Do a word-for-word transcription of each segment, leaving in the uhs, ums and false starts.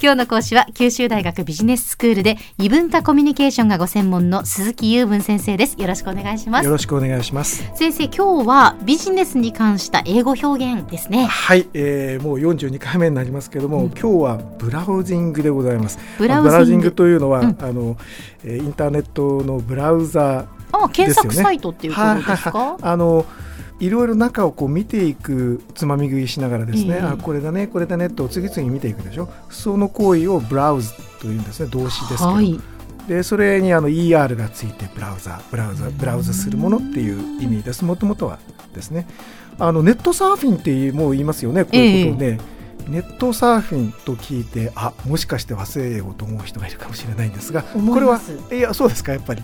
今日の講師は九州大学ビジネススクールで異文化コミュニケーションがご専門の鈴木雄文先生です。よろしくお願いします。よろしくお願いします。先生、今日はビジネスに関した英語表現ですね。はい、えー、もうよんじゅうにかいめになりますけども、うん、今日はブラウジングでございます。ブラウジング、ブラウジングというのは、うん、あのインターネットのブラウザー、ね、あ、検索サイトっていうことですか？はははあのいろいろ中をこう見ていく、つまみ食いしながらですね、えー、あこれだねこれだねと次々に見ていくでしょ。その行為をブラウズというんですね、動詞ですけど、はい、でそれにあの イーアール がついてブラウザブラウザブラウザするものっていう意味です。もともとはですね、あのネットサーフィンってもう言いますよね、こういうことをね、えー、ネットサーフィンと聞いて、あもしかして和製英語と思う人がいるかもしれないんですが、これはいやそうですか、やっぱり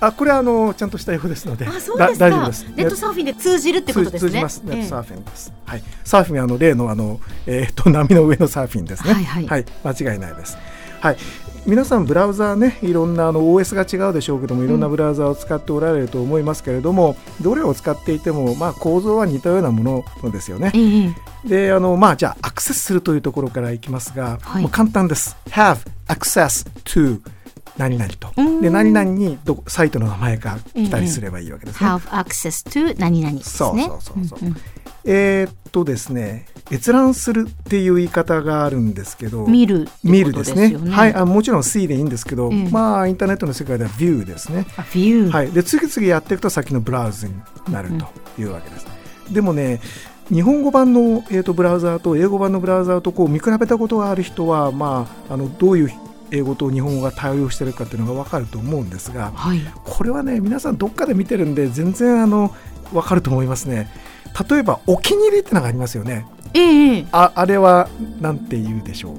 あこれはあのちゃんとした英語ですので、あそうですか、大丈夫です。ネットサーフィンで通じるってことですね。通じます、ネットサーフィンです、えーはい、サーフィンはあの例の、あの、えー、と波の上のサーフィンですね、はいはいはい、間違いないです、はい、皆さんブラウザーね、いろんなあの オーエス が違うでしょうけども、いろんなブラウザーを使っておられると思いますけれども、うん、どれを使っていても、まあ、構造は似たようなものですよね、えーであのまあ、じゃあアクセスするというところからいきますが、はい、もう簡単です。 Have access to 何々とで何々にどサイトの名前が来たりすればいいわけですね、えー、Have access to 何々ですね。そうそうそうそう、うんうん、えー、っとですね、閲覧するっていう言い方があるんですけど、見るってことですよね。見るですね、はい、あもちろん see でいいんですけど、えーまあ、インターネットの世界では view ですね。あ view、はい、で次々やっていくと先のブラウズになるというわけです、うん、でもね、日本語版の、えー、とブラウザーと英語版のブラウザーとこう見比べたことがある人は、まあ、あのどういう英語と日本語が対応してるかっていうのが分かると思うんですが、はい、これはね皆さんどっかで見てるんで全然あの分かると思いますね。例えばお気に入りってのがありますよね、えー、あ, あれはなんて言うでしょう。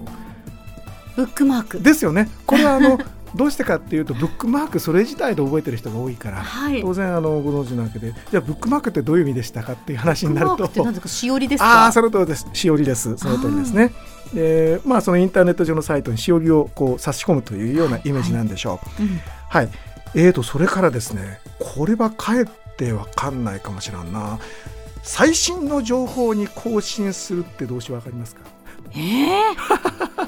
ブックマークですよね。これはあのどうしてかっていうとブックマークそれ自体で覚えてる人が多いから、はい、当然あのご存知なわけで、じゃあブックマークってどういう意味でしたかっていう話になると、ブックマークって何ですか？しおりですか？あその通りです。しおりです。その通りですね。で、まあ、そのインターネット上のサイトにしおりをこう差し込むというようなイメージなんでしょう。はい、はい、うんはい、えーとそれからですね、これはかえって分かんないかもしれんな。最新の情報に更新するって動詞分かりますか？えー、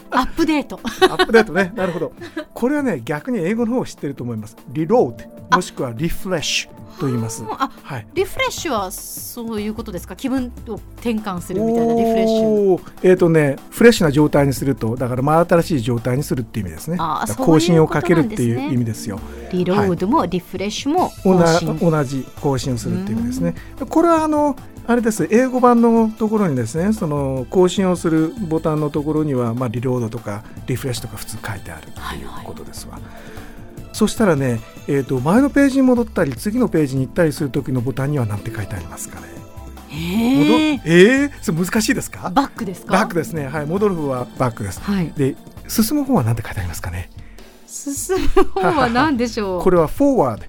アップデートアップデートね、なるほど。これはね逆に英語の方を知ってると思います。リロードもしくはリフレッシュと言います。あ、はい、リフレッシュはそういうことですか？気分を転換するみたいなリフレッシュ。えーとね、フレッシュな状態にすると、だから真新しい状態にするっていう意味ですね。あ、更新をかけるっていう意味ですよ。そういうことなんですね。リロードもリフレッシュも更新、同じ更新をするっていう意味ですね。これはあのあれです、英語版のところにですね、その更新をするボタンのところには、まあ、リロードとかリフレッシュとか普通書いてあるということですわ、はいはい、そしたらね、えーと、前のページに戻ったり次のページに行ったりするときのボタンには何て書いてありますかね？えー、えー、それ難しいですか？バックですか？バックですね、はい、戻る方はバックです、はい、で進む方は何て書いてありますかね？進む方は何でしょう？これはフォーワー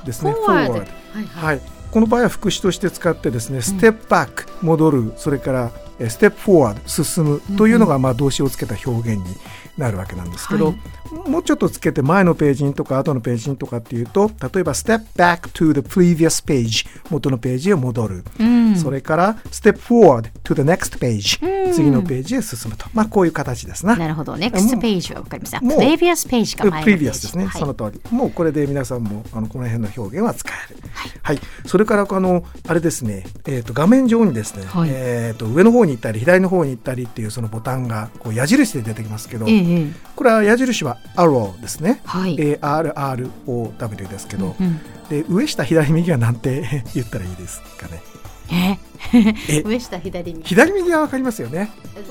ドですね。フォーワード、はいはい、はい、この場合は副詞として使ってですね、ステップバック、戻る、それからステップフォワード、進むというのがまあ動詞をつけた表現になるわけなんですけど、はい、もうちょっとつけて前のページにとか後のページにとかっていうと、例えばステップバック to the previous page、 元のページへ戻る、うん、それからステップフォワード to the next page、うん、次のページへ進むと、まあ、こういう形ですな。なるほど、 next page は分かりました。 previous page が前のページ previous ですね、はい、その通り。もうこれで皆さんもあのこの辺の表現は使える、はいはい、それそれからあのあれですね、えー、と画面上にですね、はい、えー、と上の方に行ったり左の方に行ったりっていうそのボタンがこう矢印で出てきますけど、えー、これは矢印は arrow ですね、はい、エーアールアールオーダブリュー ですけど、うんうん、で上下左右はなんて言ったらいいですかね？ええ上下左右、左右は分かりますよね。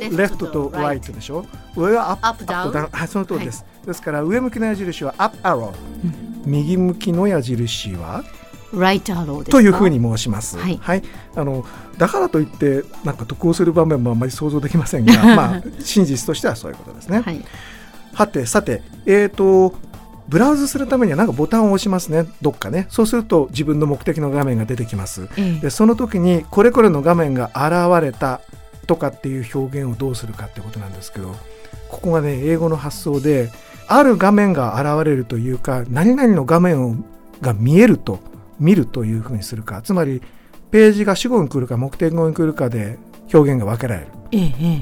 レフトとライトでしょ。上はアップダウン、はい、その通りです、はい、ですから上向きの矢印は up arrow、うん、右向きの矢印はライターローですかというふうに申します、はいはい、あのだからといってなんか得をする場面もあんまり想像できませんが、まあ、真実としてはそういうことですね、はい、はてさて、えーとブラウズするためにはなんかボタンを押しますね、どっかね。そうすると自分の目的の画面が出てきます、ええ、でその時にこれこれの画面が現れたとかっていう表現をどうするかってことなんですけど、ここがね英語の発想で、ある画面が現れるというか、何々の画面をが見えると見るというふうにするか、つまりページが主語に来るか目的語に来るかで表現が分けられる、ええ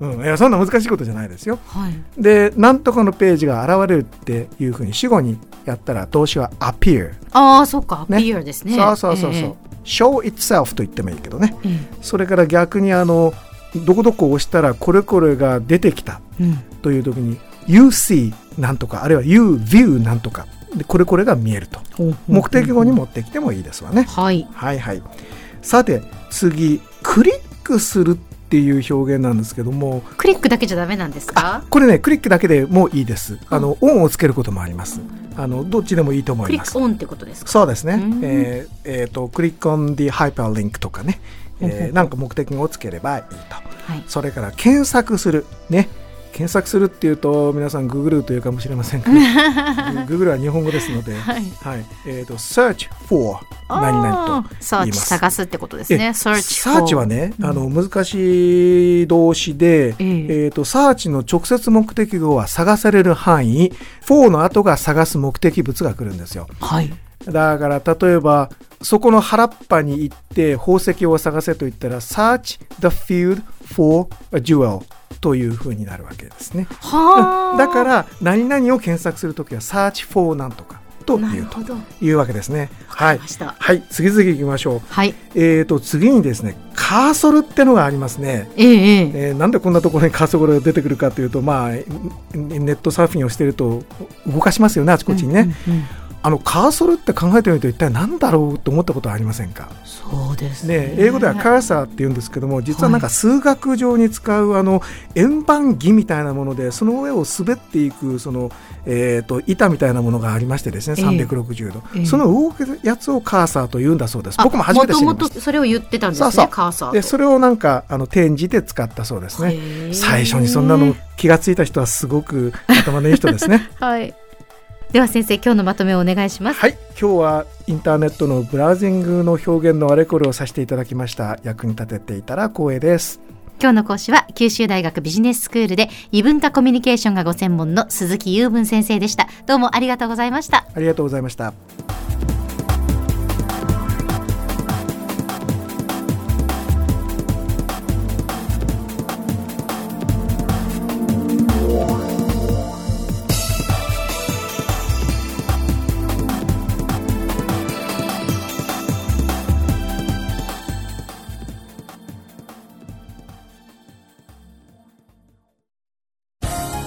うん、いやそんな難しいことじゃないですよ、はい、でなんとかのページが現れるっていうふうに主語にやったら動詞は appear ああそっか appear、ね、ですねそうそうそうそう、ええ、show itself と言ってもいいけどね、うん、それから逆にあのどこどこを押したらこれこれが出てきたという時に、うん、you see なんとかあるいは you view なんとかでこれこれが見えると目的語に持ってきてもいいですわね、はい、はいはいさて次クリックするっていう表現なんですけどもクリックだけじゃダメなんですかこれねクリックだけでもいいですあの、うん、オンをつけることもありますあのどっちでもいいと思いますクリックオンってことですかそうですね、えーえー、とクリックオン the hyperlink とかね、えー、なんか目的語をつければいいと、はい、それから検索するね検索するっていうと皆さん Google というかもしれませんけど Google は日本語ですので、はいはいえー、と Search for 何々と言います。 Search 探すってことですね Search for はね、うん、あの難しい動詞で、うんえー、と Search の直接目的語は探される範囲 for の後が探す目的物が来るんですよ、はい、だから例えばそこの原っぱに行って宝石を探せと言ったら Search the field for a jewelという風になるわけですねはだから何々を検索するときは search for なんとかというというわけですねはい、はい、次々いきましょう、はいえー、と次にですねカーソルってのがありますね、えーえー、なんでこんなところにカーソルが出てくるかというと、まあ、ネットサーフィンをしていると動かしますよねあちこちにね、うんうんうん、あのカーソルって考えてみると一体何だろうと思ったことはありませんかそうですね。ね、英語ではカーサーって言うんですけども実はなんか数学上に使うあの円盤儀みたいなものでその上を滑っていくその、えー、と板みたいなものがありましてですねさんびゃくろくじゅうど、えーえー、その動くやつをカーサーと言うんだそうです僕も初めて知りましたもともとそれを言ってたんですねそうそうカーサーでそれをなんかあの転じて使ったそうですね、えー、最初にそんなの気がついた人はすごく頭のいい人ですねはいでは先生今日のまとめをお願いします、はい、今日はインターネットのブラウジングの表現のあれこれをさせていただきました役に立てていたら光栄です今日の講師は九州大学ビジネススクールで異文化コミュニケーションがご専門の鈴木雄文先生でした。どうもありがとうございました。ありがとうございました。